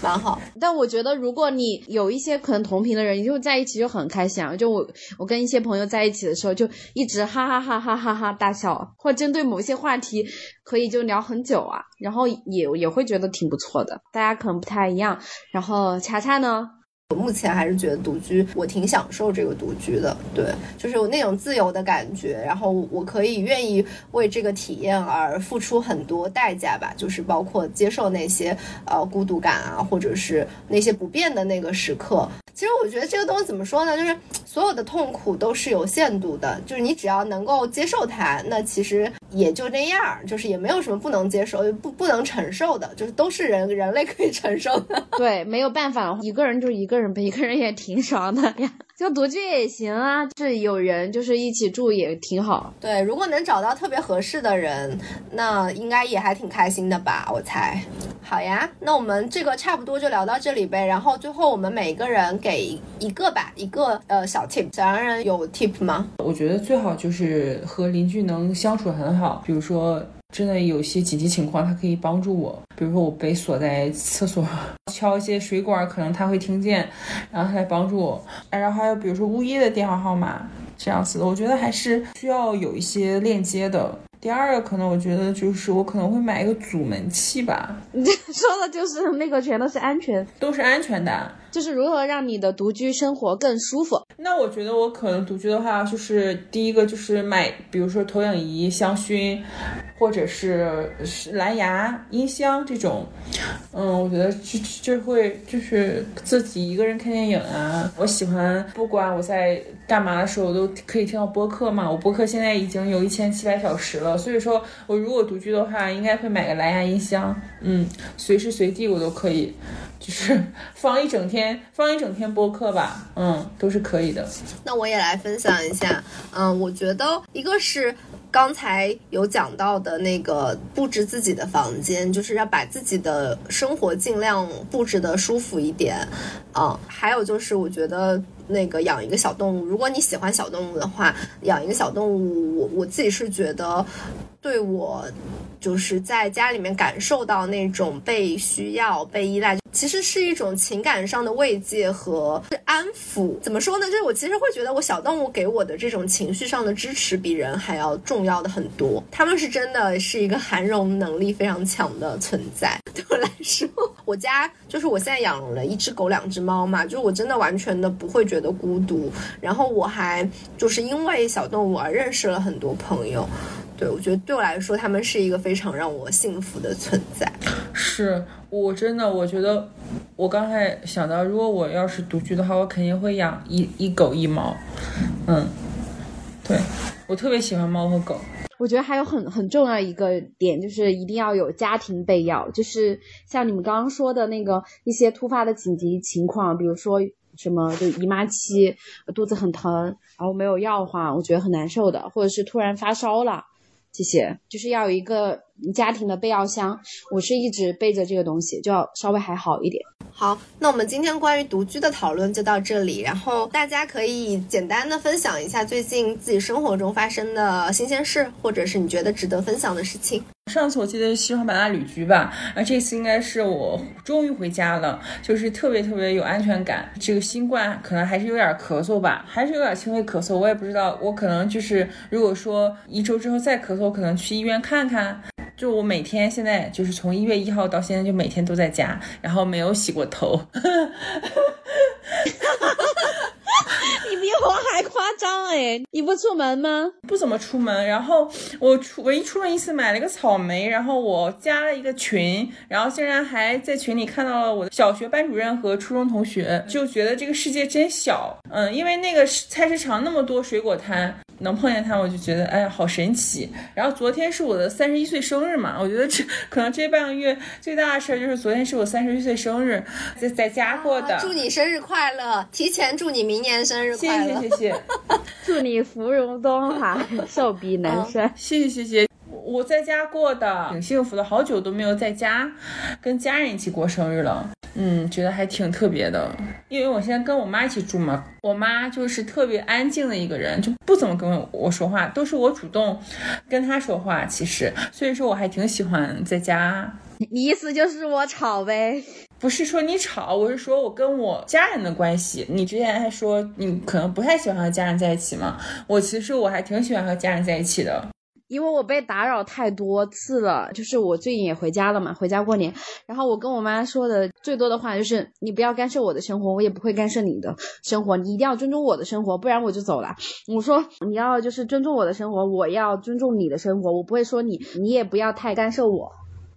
蛮好。但我觉得如果你有一些可能同频的人，你就在一起就很开心啊。就我跟一些朋友在一起的时候，就一直哈哈哈哈哈哈大笑，或针对某些话题可以就聊很久啊，然后也会觉得挺不错的。大家可能不太一样。然后查查呢，我目前还是觉得独居，我挺享受这个独居的。对，就是有那种自由的感觉，然后我可以愿意为这个体验而付出很多代价吧，就是包括接受那些孤独感啊，或者是那些不变的那个时刻。其实我觉得这个东西怎么说呢，就是所有的痛苦都是有限度的，就是你只要能够接受它，那其实也就那样，就是也没有什么不能接受不能承受的，就是都是人类可以承受的。对，没有办法，一个人就一个人呗，一个人也挺爽的呀，就独居也行啊，是有人就是一起住也挺好。对，如果能找到特别合适的人，那应该也还挺开心的吧，我猜。好呀，那我们这个差不多就聊到这里呗，然后最后我们每个人给一个吧，一个小 tip。 小洋人有 tip 吗？我觉得最好就是和邻居能相处很好，比如说真的有些紧急情况他可以帮助我，比如说我被锁在厕所，敲一些水管可能他会听见，然后他来帮助我，然后还有比如说物业的电话号码这样子的，我觉得还是需要有一些链接的。第二个可能我觉得就是我可能会买一个阻门器吧。你说的就是那个全都是安全的，就是如何让你的独居生活更舒服。那我觉得我可能独居的话，就是第一个就是买比如说投影仪、香薰，或者是蓝牙音箱这种。我觉得就会就是自己一个人看电影啊，我喜欢不管我在干嘛的时候我都可以听到播客嘛，我播客现在已经有1700小时了，所以说我如果独居的话应该会买个蓝牙音箱，随时随地我都可以就是放一整天播客吧，都是可以的。那我也来分享一下，我觉得一个是刚才有讲到的那个布置自己的房间，就是要把自己的生活尽量布置的舒服一点，还有就是我觉得那个养一个小动物，如果你喜欢小动物的话，养一个小动物，我自己是觉得对我就是在家里面感受到那种被需要被依赖，其实是一种情感上的慰藉和安抚。怎么说呢，就是我其实会觉得我小动物给我的这种情绪上的支持比人还要重要的很多，他们是真的是一个涵容能力非常强的存在。对我来说，我家就是我现在养了一只狗两只猫嘛，就是我真的完全的不会觉得孤独，然后我还就是因为小动物而认识了很多朋友。对，我觉得对我来说他们是一个非常让我幸福的存在。是，我真的我觉得我刚才想到，如果我要是独居的话，我肯定会养一狗一猫。嗯，对，我特别喜欢猫和狗。我觉得还有很重要一个点，就是一定要有家庭备药，就是像你们刚刚说的那个一些突发的紧急情况，比如说什么就姨妈期肚子很疼然后没有药的话，我觉得很难受的，或者是突然发烧了，这些就是要有一个家庭的备药箱，我是一直背着这个东西，就要稍微还好一点。好，那我们今天关于独居的讨论就到这里，然后大家可以简单的分享一下最近自己生活中发生的新鲜事，或者是你觉得值得分享的事情。上次我记得是西双版纳旅居吧，而这次应该是我终于回家了，就是特别有安全感。这个新冠可能还是有点咳嗽吧，还是有点轻微咳嗽，我也不知道，我可能就是如果说一周之后再咳嗽，我可能去医院看看。就我每天现在就是从1月1号到现在，就每天都在家，然后没有洗过头。你比我还夸张哎！你不出门吗？不怎么出门，然后我出门一次买了一个草莓，然后我加了一个群，然后竟然还在群里看到了我的小学班主任和初中同学，就觉得这个世界真小。嗯，因为那个菜市场那么多水果摊，能碰见他我就觉得哎呀好神奇。然后昨天是我的31岁生日嘛，我觉得可能这半个月最大的事就是昨天是我31岁生日，在家过的。祝你生日快乐，提前祝你明年生日快乐。谢谢祝你芙蓉东海，寿比南山。谢谢我在家过的挺幸福的，好久都没有在家跟家人一起过生日了。嗯，觉得还挺特别的，因为我现在跟我妈一起住嘛，我妈就是特别安静的一个人，就不怎么跟我说话，都是我主动跟她说话，其实所以说我还挺喜欢在家。你意思就是我吵呗？不是说你吵，我是说我跟我家人的关系。你之前还说你可能不太喜欢和家人在一起嘛，我其实我还挺喜欢和家人在一起的。因为我被打扰太多次了，就是我最近也回家了嘛，回家过年，然后我跟我妈说的最多的话就是你不要干涉我的生活，我也不会干涉你的生活，你一定要尊重我的生活，不然我就走了。我说你要就是尊重我的生活，我要尊重你的生活，我不会说你也不要太干涉我，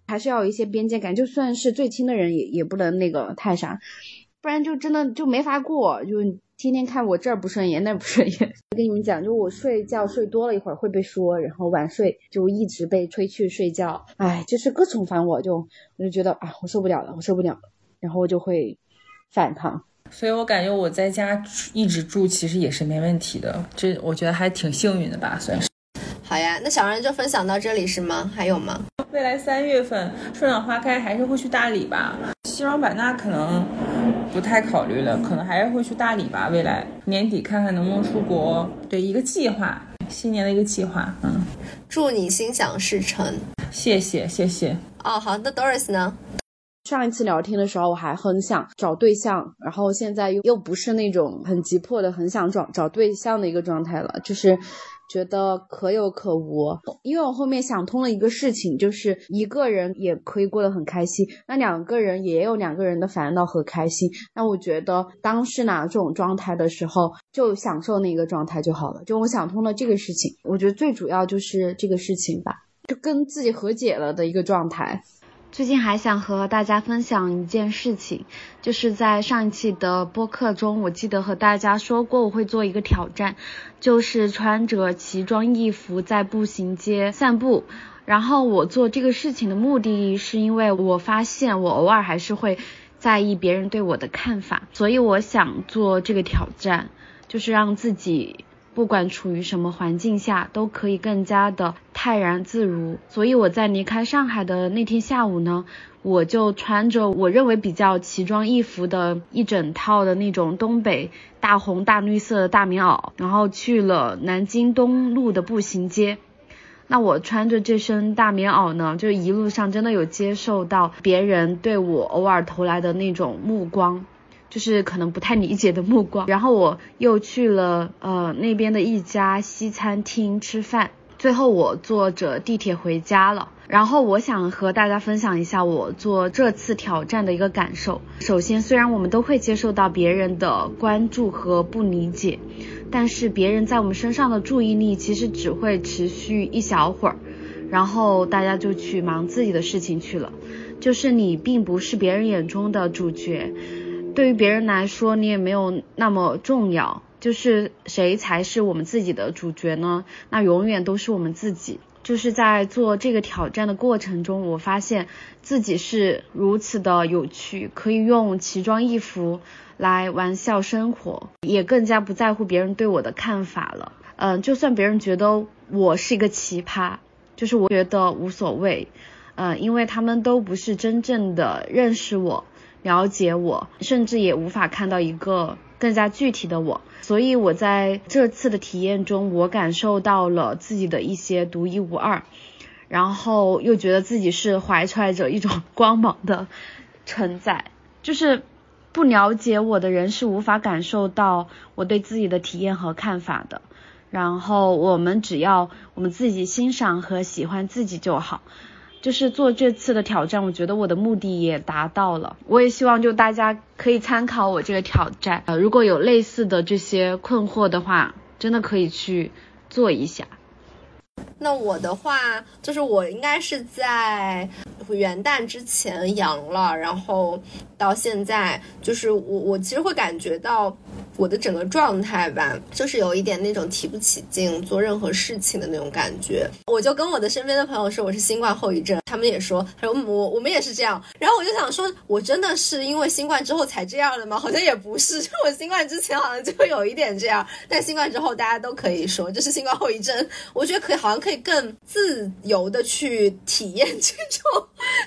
还是要有一些边界感，就算是最亲的人也不能那个太啥，不然就真的就没法过，就天天看我这儿不顺眼那不顺眼。我跟你们讲，就我睡觉睡多了一会儿会被说，然后晚睡就一直被催去睡觉，哎，就是各种烦我，我就觉得啊，我受不了了，然后我就会反抗。所以我感觉我在家一直住其实也是没问题的，这我觉得还挺幸运的吧，算是。好呀，那小然就分享到这里是吗？还有吗？未来3月份春暖花开还是会去大理吧，西双版纳可能不太考虑了，可能还是会去大理吧，未来年底看看能不能出国。对，一个计划，新年的一个计划。嗯，祝你心想事成。谢谢哦。好，那 Doris 呢？上一次聊天的时候我还很想找对象，然后现在又不是那种很急迫的很想找对象的一个状态了，就是觉得可有可无。因为我后面想通了一个事情，就是一个人也可以过得很开心，那两个人也有两个人的烦恼和开心，那我觉得当是哪种状态的时候就享受那个状态就好了，就我想通了这个事情，我觉得最主要就是这个事情吧，就跟自己和解了的一个状态。最近还想和大家分享一件事情，就是在上一期的播客中，我记得和大家说过我会做一个挑战，就是穿着奇装异服在步行街散步。然后我做这个事情的目的是因为我发现我偶尔还是会在意别人对我的看法，所以我想做这个挑战，就是让自己不管处于什么环境下都可以更加的泰然自如。所以我在离开上海的那天下午呢，我就穿着我认为比较奇装异服的一整套的那种东北大红大绿色的大棉袄，然后去了南京东路的步行街。那我穿着这身大棉袄呢，就一路上真的有接受到别人对我偶尔投来的那种目光，就是可能不太理解的目光。然后我又去了那边的一家西餐厅吃饭，最后我坐着地铁回家了。然后我想和大家分享一下我做这次挑战的一个感受。首先，虽然我们都会接受到别人的关注和不理解，但是别人在我们身上的注意力其实只会持续一小会儿，然后大家就去忙自己的事情去了。就是你并不是别人眼中的主角，对于别人来说你也没有那么重要。就是谁才是我们自己的主角呢？那永远都是我们自己。就是在做这个挑战的过程中，我发现自己是如此的有趣，可以用奇装异服来玩笑生活，也更加不在乎别人对我的看法了。就算别人觉得我是一个奇葩，就是我觉得无所谓，因为他们都不是真正的认识我、了解我，甚至也无法看到一个更加具体的我。所以我在这次的体验中，我感受到了自己的一些独一无二，然后又觉得自己是怀揣着一种光芒的存在。就是不了解我的人是无法感受到我对自己的体验和看法的，然后只要我们自己欣赏和喜欢自己就好。就是做这次的挑战，我觉得我的目的也达到了。我也希望就大家可以参考我这个挑战，如果有类似的这些困惑的话，真的可以去做一下。那我的话，就是我应该是在元旦之前阳了，然后到现在，就是我其实会感觉到我的整个状态吧，就是有一点那种提不起劲做任何事情的那种感觉。我就跟我的身边的朋友说我是新冠后遗症，他们也说，我们也是这样。然后我就想说，我真的是因为新冠之后才这样的吗？好像也不是，就我新冠之前好像就有一点这样，但新冠之后大家都可以说这是新冠后遗症。我觉得好像可以更自由的去体验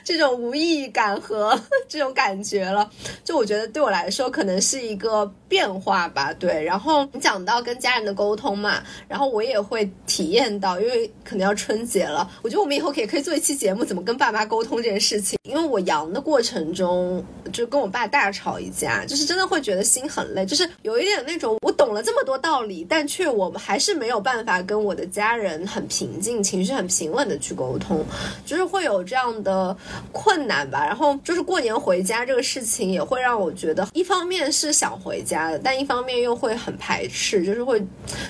这种无意义感和这种感觉了。就我觉得对我来说可能是一个变化吧。对，然后你讲到跟家人的沟通嘛，然后我也会体验到，因为可能要春节了，我觉得我们以后可以做一期节目怎么跟爸妈沟通这件事情。因为我阳的过程中就跟我爸大吵一架，就是真的会觉得心很累，就是有一点那种我懂了这么多道理，但却我还是没有办法跟我的家人很平静、情绪很平稳的去沟通，就是会有这样的困难吧。然后就是过年回家这个事情也会让我觉得，一方面是想回家的，但一方面又会很排斥，就是会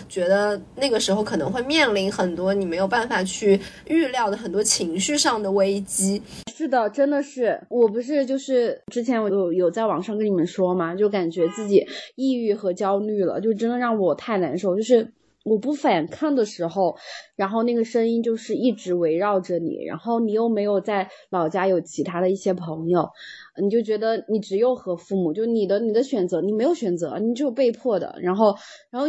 觉得那个时候可能会面临很多你没有办法去预料的很多情绪上的危机。是的，真的是。我不是就是之前我有在网上跟你们说嘛，就感觉自己抑郁和焦虑了，就真的让我太难受。就是我不反抗的时候，然后那个声音就是一直围绕着你，然后你又没有在老家有其他的一些朋友，你就觉得你只有和父母，就你的选择，你没有选择，你就被迫的，然后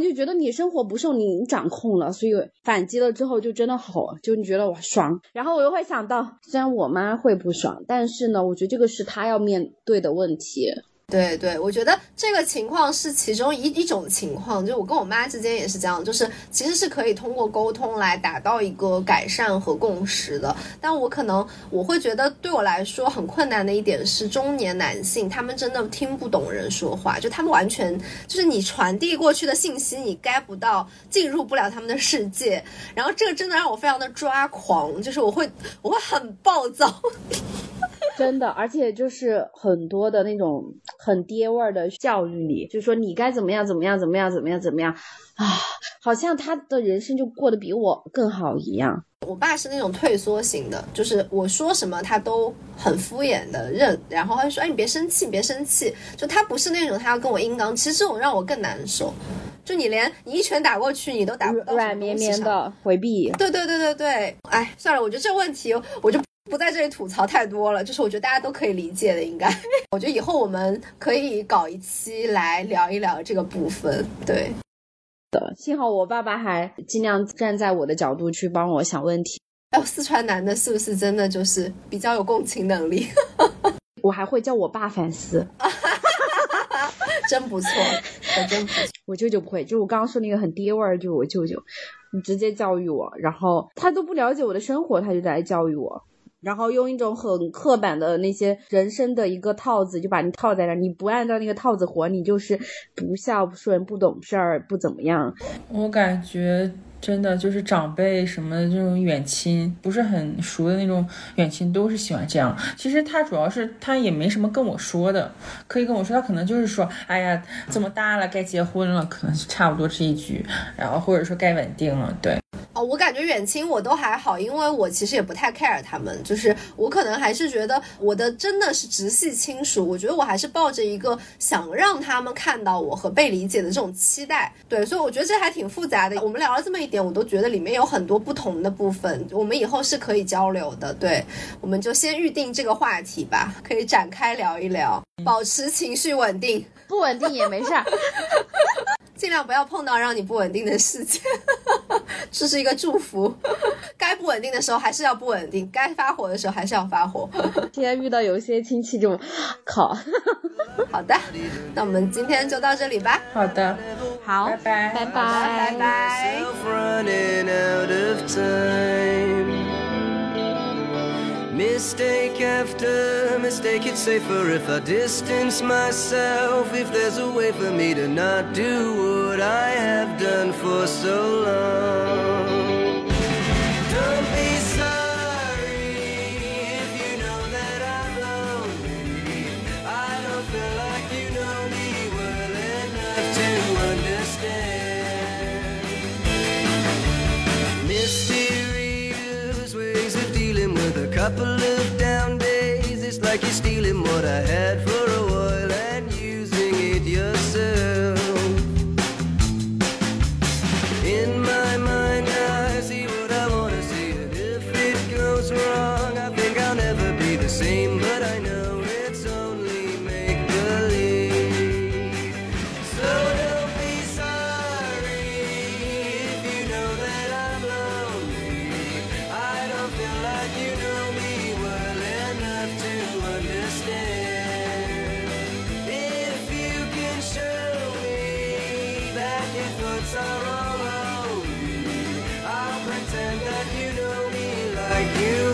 就觉得你生活不受你掌控了，所以反击了之后就真的好，就你觉得我爽。然后我又会想到，虽然我妈会不爽，但是呢，我觉得这个是她要面对的问题。对对，我觉得这个情况是其中一种情况，就我跟我妈之间也是这样，就是其实是可以通过沟通来达到一个改善和共识的。但我会觉得对我来说很困难的一点是，中年男性他们真的听不懂人说话，就他们完全就是你传递过去的信息你进入不了他们的世界，然后这个真的让我非常的抓狂，就是我会很暴躁。真的，而且就是很多的那种很爹味儿的教育里，就是说你该怎么样怎么样怎么样怎么样怎么样啊，好像他的人生就过得比我更好一样。我爸是那种退缩型的，就是我说什么他都很敷衍的认，然后他就说，哎，你别生气别生气，就他不是那种他要跟我硬刚，其实这种让我更难受。就你一拳打过去你都打不到，软绵绵的回避。对对对对对，哎，算了，我觉得这问题我就不在这里吐槽太多了，就是我觉得大家都可以理解的，应该。我觉得以后我们可以搞一期来聊一聊这个部分。对的，幸好我爸爸还尽量站在我的角度去帮我想问题。四川男的是不是真的就是比较有共情能力？我还会叫我爸反思。真不错，真不错。我舅舅不会，就我刚刚说那个很爹味儿，就我舅舅。你直接教育我，然后他都不了解我的生活，他就来教育我，然后用一种很刻板的那些人生的一个套子就把你套在那，你不按照那个套子活，你就是不孝不顺不懂事儿不怎么样。我感觉真的就是长辈什么这种远亲，不是很熟的那种远亲都是喜欢这样。其实他主要是他也没什么跟我说的，可以跟我说，他可能就是说，哎呀，这么大了该结婚了，可能差不多这一句，然后或者说该稳定了，对。哦，我感觉远亲我都还好，因为我其实也不太 care 他们，就是我可能还是觉得我的真的是直系亲属，我觉得我还是抱着一个想让他们看到我和被理解的这种期待，对，所以我觉得这还挺复杂的。我们聊了这么一点，我都觉得里面有很多不同的部分，我们以后是可以交流的，对，我们就先预定这个话题吧，可以展开聊一聊，保持情绪稳定，不稳定也没事儿。尽量不要碰到让你不稳定的事情，这是一个祝福。该不稳定的时候还是要不稳定，该发火的时候还是要发火。现在遇到有些亲戚就靠。好的，那我们今天就到这里吧。好的，好，拜拜，拜拜，拜拜。What I have done for so long. Don't be sorry if you know that I'm lonely. I don't feel like you know me well enough to understand. Mysterious ways of dealing with a couple of down days. It's like you're stealing what I had for a while and using it yourself. In my mind I see what I want to see, and if it goes wrong I think I'll never be the same, but I know it's only make-believe. So don't be sorry if you know that I'm lonely. I don't feel like you know me well enough to understand. If you can show me that your thoughts are wrong, you